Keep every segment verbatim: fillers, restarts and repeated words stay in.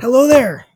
Hello there.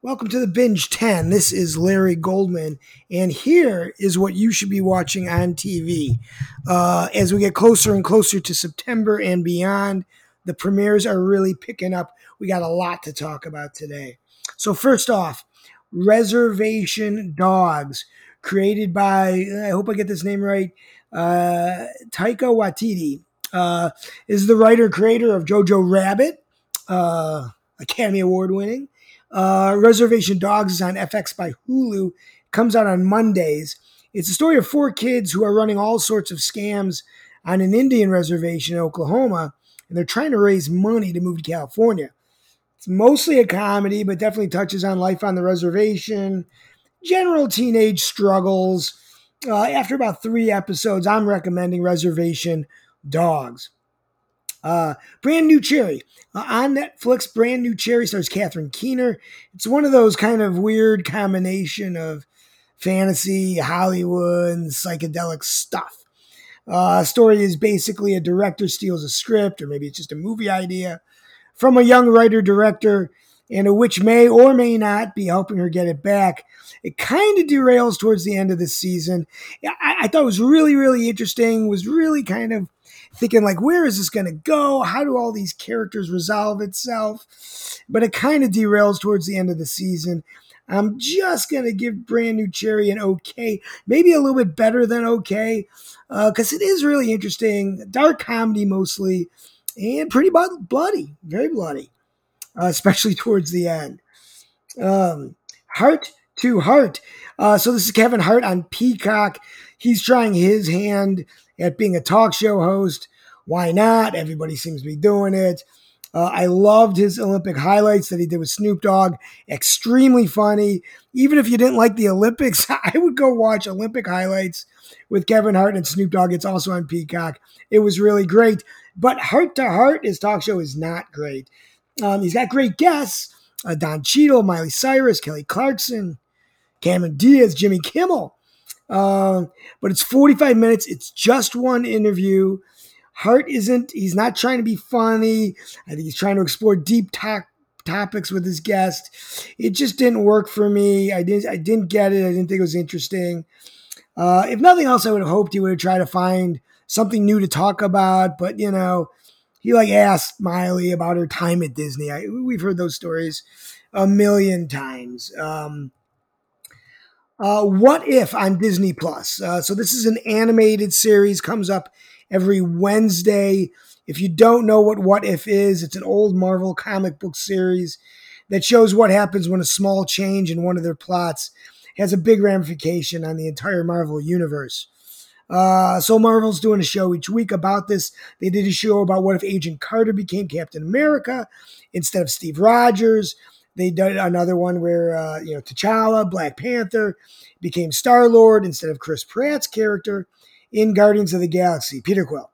Welcome to the Binge ten. This is Larry Goldman, and here is what you should be watching on T V. Uh, as we get closer and closer to September and beyond, the premieres are really picking up. We got a lot to talk about today. So first off, Reservation Dogs, created by, I hope I get this name right, uh, Taika Waititi, uh, is the writer-creator of Jojo Rabbit, uh, Academy Award winning. Uh, Reservation Dogs is on F X by Hulu. It comes out on Mondays. It's a story of four kids who are running all sorts of scams on an Indian reservation in Oklahoma, and they're trying to raise money to move to California. It's mostly a comedy, but definitely touches on life on the reservation, general teenage struggles. Uh, after about three episodes, I'm recommending Reservation Dogs. Uh, Brand New Cherry. Uh, on Netflix, Brand New Cherry stars Catherine Keener. It's one of those kind of weird combination of fantasy, Hollywood, and psychedelic stuff. Uh, story is basically a director steals a script, or maybe it's just a movie idea, from a young writer-director, and a witch may or may not be helping her get it back. It kind of derails towards the end of the season. I, I thought it was really, really interesting, was really kind of thinking, like, where is this going to go? How do all these characters resolve itself? But it kind of derails towards the end of the season. I'm just going to give Brand New Cherry an okay, maybe a little bit better than okay, because uh, it is really interesting. Dark comedy mostly, and pretty bloody, very bloody, uh, especially towards the end. Um, Heart to Heart. Uh, so this is Kevin Hart on Peacock. He's trying his hand at being a talk show host. Why not? Everybody seems to be doing it. Uh, I loved his Olympic highlights that he did with Snoop Dogg. Extremely funny. Even if you didn't like the Olympics, I would go watch Olympic highlights with Kevin Hart and Snoop Dogg. It's also on Peacock. It was really great. But Heart to Heart, his talk show is not great. Um, he's got great guests. Uh, Don Cheadle, Miley Cyrus, Kelly Clarkson, Cameron Diaz, Jimmy Kimmel. Um, but it's forty-five minutes. It's just one interview. Hart isn't, he's not trying to be funny. I think he's trying to explore deep to- topics with his guest. It just didn't work for me. I didn't, I didn't get it. I didn't think it was interesting. Uh, if nothing else, I would have hoped he would have tried to find something new to talk about, but you know, he like asked Miley about her time at Disney. I, we've heard those stories a million times. Um, Uh, What If on Disney Plus. Uh, so this is an animated series, comes up every Wednesday. If you don't know what What If is, it's an old Marvel comic book series that shows what happens when a small change in one of their plots has a big ramification on the entire Marvel universe. Uh, so Marvel's doing a show each week about this. They did a show about what if Agent Carter became Captain America instead of Steve Rogers. They did another one where, uh, you know, T'Challa, Black Panther, became Star-Lord instead of Chris Pratt's character in Guardians of the Galaxy, Peter Quill.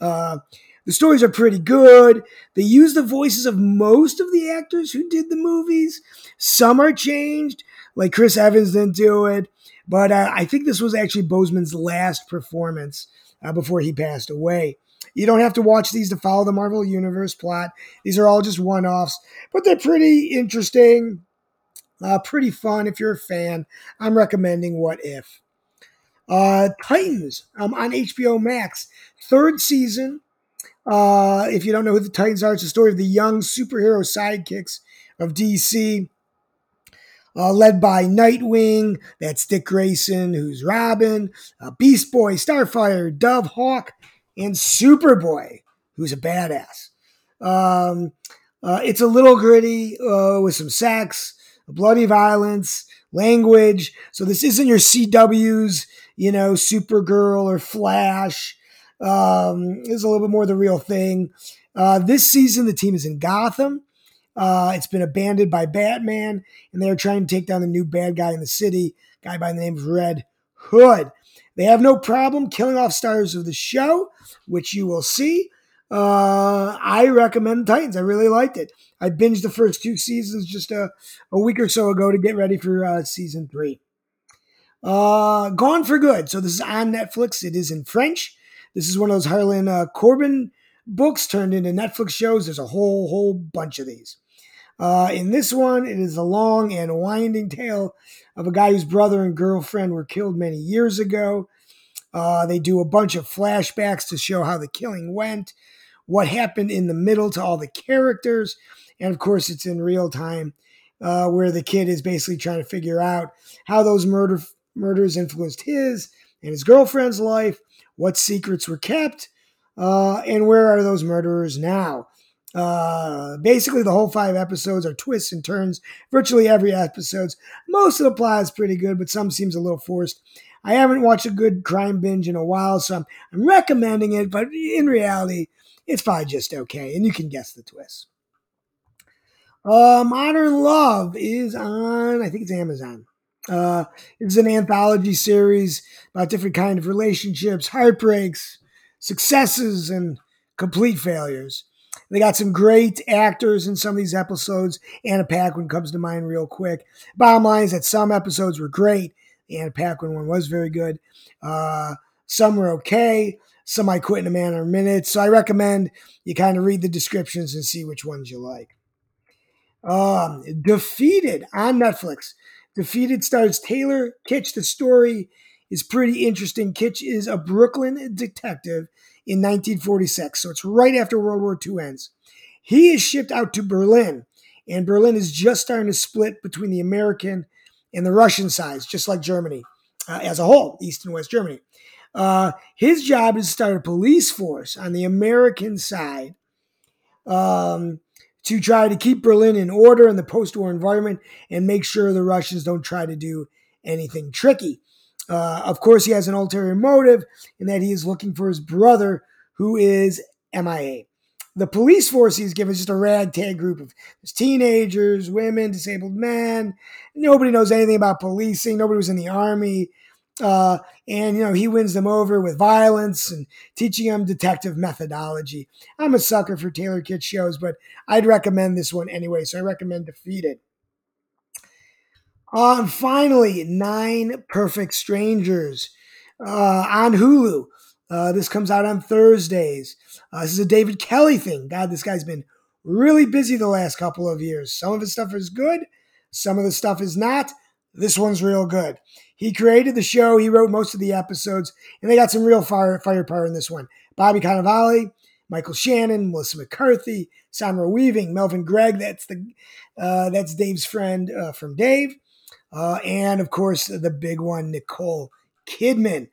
Uh, the stories are pretty good. They use the voices of most of the actors who did the movies. Some are changed, like Chris Evans didn't do it. But uh, I think this was actually Boseman's last performance uh, before he passed away. You don't have to watch these to follow the Marvel Universe plot. These are all just one-offs, but they're pretty interesting, uh, pretty fun if you're a fan. I'm recommending What If. Uh, Titans um, on H B O Max, third season. Uh, if you don't know who the Titans are, it's the story of the young superhero sidekicks of D C, uh, led by Nightwing, that's Dick Grayson, who's Robin, uh, Beast Boy, Starfire, Dove, Hawk, and Superboy, who's a badass. Um, uh, it's a little gritty uh, with some sex, bloody violence, language. So this isn't your C W's, you know, Supergirl or Flash. Um, it's a little bit more the real thing. Uh, this season, the team is in Gotham. Uh, it's been abandoned by Batman, and they're trying to take down the new bad guy in the city, a guy by the name of Red Hood. They have no problem killing off stars of the show, which you will see. Uh, I recommend Titans. I really liked it. I binged the first two seasons just a, a week or so ago to get ready for uh, season three. Uh, Gone for Good. So this is on Netflix. It is in French. This is one of those Harlan uh, Corbin books turned into Netflix shows. There's a whole, whole bunch of these. Uh, in this one, it is the long and winding tale of a guy whose brother and girlfriend were killed many years ago. Uh, they do a bunch of flashbacks to show how the killing went, what happened in the middle to all the characters, and of course it's in real time, uh, where the kid is basically trying to figure out how those murder murders influenced his and his girlfriend's life, what secrets were kept, uh, and where are those murderers now. Uh, basically, the whole five episodes are twists and turns. Virtually every episode. Most of the plot is pretty good, but some seems a little forced. I haven't watched a good crime binge in a while, so I'm, I'm recommending it, but in reality, it's probably just okay, and you can guess the twist. Uh, Modern Love is on, I think it's Amazon. Uh, it's an anthology series about different kinds of relationships, heartbreaks, successes, and complete failures. They got some great actors in some of these episodes. Anna Paquin comes to mind real quick. Bottom line is that some episodes were great. The Anna Paquin one was very good. Uh, some were okay. Some I quit in a matter of minutes. So I recommend you kind of read the descriptions and see which ones you like. Um, Defeated on Netflix. Defeated stars Taylor Kitsch. The story is pretty interesting. Kitsch is a Brooklyn detective in nineteen forty-six, so it's right after World War Two ends. He is shipped out to Berlin, and Berlin is just starting to split between the American and the Russian sides, just like Germany uh, as a whole, East and West Germany. Uh, his job is to start a police force on the American side um, to try to keep Berlin in order in the post-war environment and make sure the Russians don't try to do anything tricky. Uh, of course, he has an ulterior motive in that he is looking for his brother, who is M I A. The police force he's given is just a ragtag group of teenagers, women, disabled men. Nobody knows anything about policing. Nobody was in the army. Uh, and, you know, he wins them over with violence and teaching them detective methodology. I'm a sucker for Taylor Kitsch shows, but I'd recommend this one anyway, so I recommend Defeated. Uh, and finally, Nine Perfect Strangers uh, on Hulu. Uh, this comes out on Thursdays. Uh, this is a David Kelly thing. God, this guy's been really busy the last couple of years. Some of his stuff is good. Some of the stuff is not. This one's real good. He created the show. He wrote most of the episodes. And they got some real fire, firepower in this one. Bobby Cannavale, Michael Shannon, Melissa McCarthy, Samra Weaving, Melvin Gregg. That's, the, uh, that's Dave's friend uh, from Dave. Uh, and, of course, the big one, Nicole Kidman.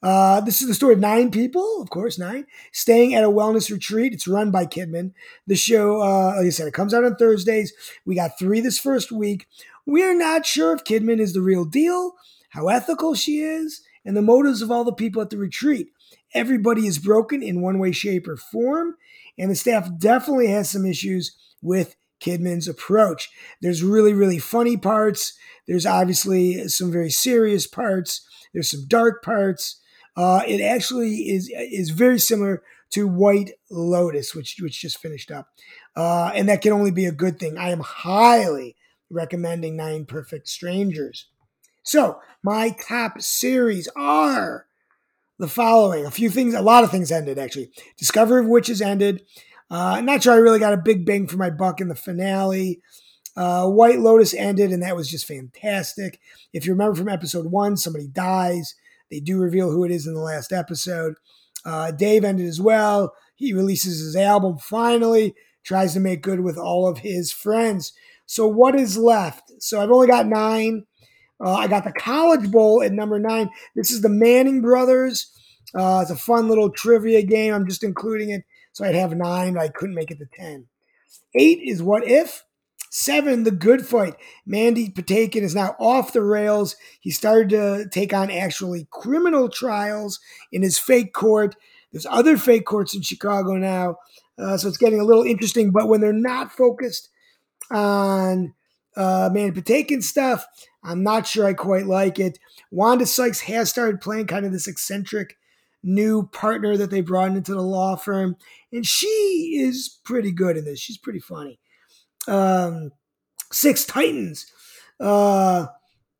Uh, this is the story of nine people, of course, nine, staying at a wellness retreat. It's run by Kidman. The show, uh, like I said, it comes out on Thursdays. We got three this first week. We're not sure if Kidman is the real deal, how ethical she is, and the motives of all the people at the retreat. Everybody is broken in one way, shape, or form, and the staff definitely has some issues with Kidman's approach. There's really, really funny parts. There's obviously some very serious parts. There's some dark parts. Uh, it actually is is very similar to White Lotus, which which just finished up. Uh, and that can only be a good thing. I am highly recommending Nine Perfect Strangers. So my top series are the following. A few things, a lot of things ended, actually. Discovery of Witches ended. Uh, I'm not sure I really got a big bang for my buck in the finale. Uh, White Lotus ended, and that was just fantastic. If you remember from episode one, somebody dies. They do reveal who it is in the last episode. Uh, Dave ended as well. He releases his album finally, tries to make good with all of his friends. So what is left? So I've only got nine. Uh, I got the College Bowl at number nine. This is the Manning Brothers. Uh, it's a fun little trivia game. I'm just including it. So I'd have nine, but I couldn't make it to ten. Eight is What If? Seven, The Good Fight. Mandy Patinkin is now off the rails. He started to take on actually criminal trials in his fake court. There's other fake courts in Chicago now, uh, so it's getting a little interesting. But when they're not focused on uh, Mandy Patinkin stuff, I'm not sure I quite like it. Wanda Sykes has started playing kind of this eccentric new partner that they brought into the law firm, and she is pretty good in this. She's pretty funny. Um, six, Titans. Uh,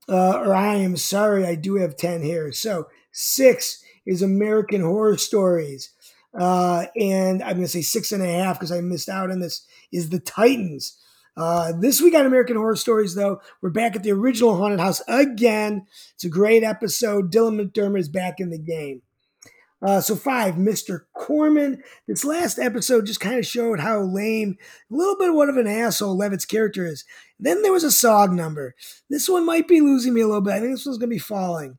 uh, or I am sorry, I do have ten here. So six is American Horror Stories. Uh, and I'm going to say six and a half because I missed out on this, is the Titans. Uh, this week on American Horror Stories, though, we're back at the original haunted house again. It's a great episode. Dylan McDermott is back in the game. Uh, so five, Mister Corman. This last episode just kind of showed how lame, a little bit what of an asshole Levitt's character is. Then there was a S O G number. This one might be losing me a little bit. I think this one's going to be falling.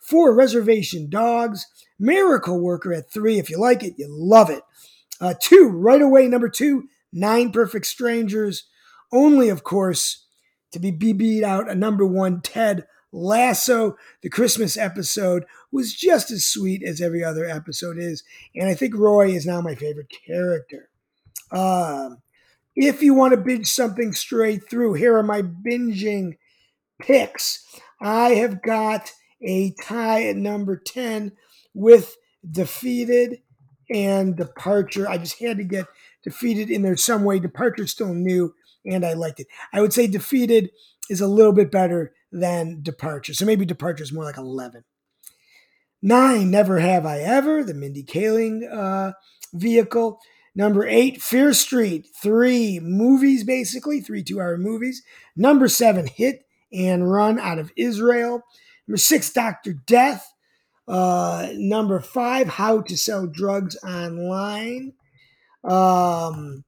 Four, Reservation Dogs. Miracle Worker at three. If you like it, you love it. Uh, two, right away, number two, Nine Perfect Strangers. Only, of course, to be B B'd out a number one, Ted Lasso. The Christmas episode was just as sweet as every other episode is. And I think Roy is now my favorite character. Um, if you want to binge something straight through, here are my binging picks. I have got a tie at number ten with Defeated and Departure. I just had to get Defeated in there some way. Departure's still new, and I liked it. I would say Defeated is a little bit better than Departure. So maybe Departure is more like eleven. Nine, Never Have I Ever, the Mindy Kaling uh, vehicle. Number eight, Fear Street, three movies, basically, three two-hour movies. Number seven, Hit and Run out of Israel. Number six, Doctor Death. Uh, number five, How to Sell Drugs Online. Um,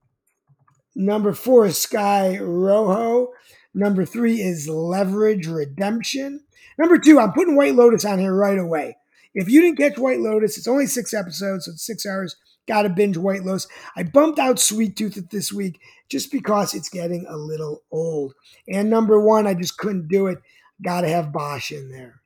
number four is Sky Rojo. Number three is Leverage Redemption. Number two, I'm putting White Lotus on here right away. If you didn't catch White Lotus, it's only six episodes, so it's six hours. Got to binge White Lotus. I bumped out Sweet Tooth this week just because it's getting a little old. And number one, I just couldn't do it. Got to have Bosch in there.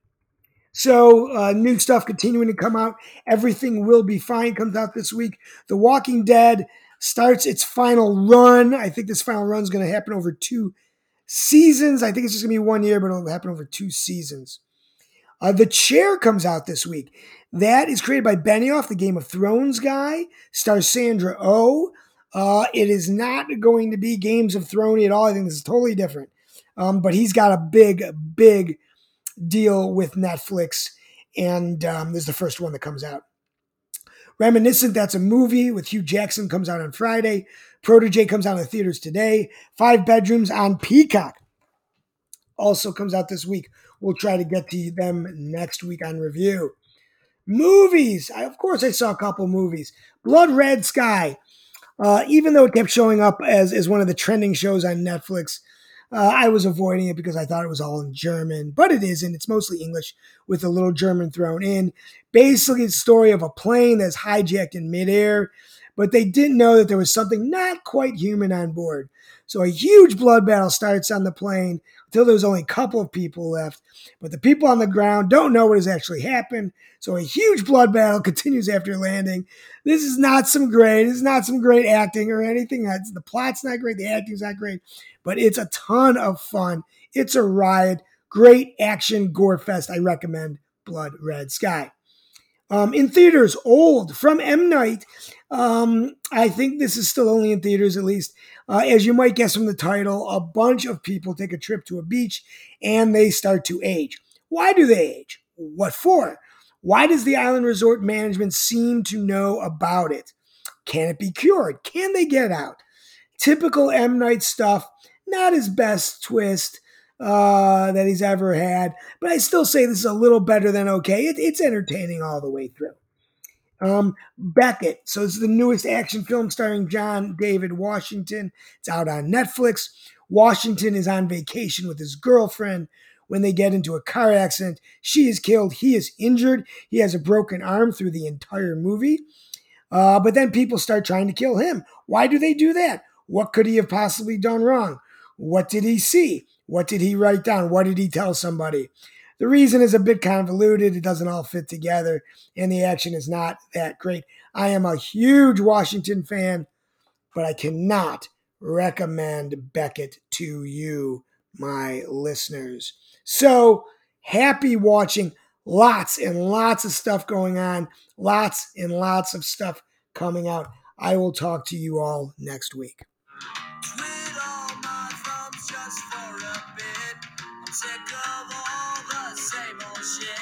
So uh, new stuff continuing to come out. Everything Will Be Fine comes out this week. The Walking Dead starts its final run. I think this final run is going to happen over two seasons. I think it's just going to be one year, but it'll happen over two seasons. Uh, the Chair comes out this week. That is created by Benioff, the Game of Thrones guy. Stars Sandra Oh. Uh, it is not going to be Games of Thrones at all. I think this is totally different. Um, but he's got a big, big deal with Netflix, and um, this is the first one that comes out. Reminiscent, that's a movie with Hugh Jackman, comes out on Friday. Protégé comes out in the theaters today. Five Bedrooms on Peacock also comes out this week. We'll try to get to them next week on review. Movies. I, of course, I saw a couple movies. Blood Red Sky, uh, even though it kept showing up as, as one of the trending shows on Netflix, uh, I was avoiding it because I thought it was all in German, but it isn't. It's mostly English with a little German thrown in. Basically, it's the story of a plane that's hijacked in midair, but they didn't know that there was something not quite human on board. So a huge blood battle starts on the plane until there's only a couple of people left. But the people on the ground don't know what has actually happened. So a huge blood battle continues after landing. This is not some great, this is not some great acting or anything. That's, the plot's not great, the acting's not great, but it's a ton of fun. It's a riot. Great action gore fest. I recommend Blood Red Sky. Um, in theaters, Old from M. Night. Um, I think this is still only in theaters, at least. Uh, as you might guess from the title, a bunch of people take a trip to a beach and they start to age. Why do they age? What for? Why does the island resort management seem to know about it? Can it be cured? Can they get out? Typical M. Night stuff. Not his best twist uh, that he's ever had, but I still say this is a little better than okay. It, it's entertaining all the way through. Um, Beckett. So this is the newest action film starring John David Washington. It's out on Netflix. Washington is on vacation with his girlfriend when they get into a car accident. She is killed. He is injured. He has a broken arm through the entire movie. Uh, but then people start trying to kill him. Why do they do that? What could he have possibly done wrong? What did he see? What did he write down? What did he tell somebody? The reason is a bit convoluted. It doesn't all fit together, and the action is not that great. I am a huge Washington fan, but I cannot recommend Beckett to you, my listeners. So happy watching. Lots and lots of stuff going on. Lots and lots of stuff coming out. I will talk to you all next week. With all my thumbs just for a bit. I'm sick of all. Same old shit.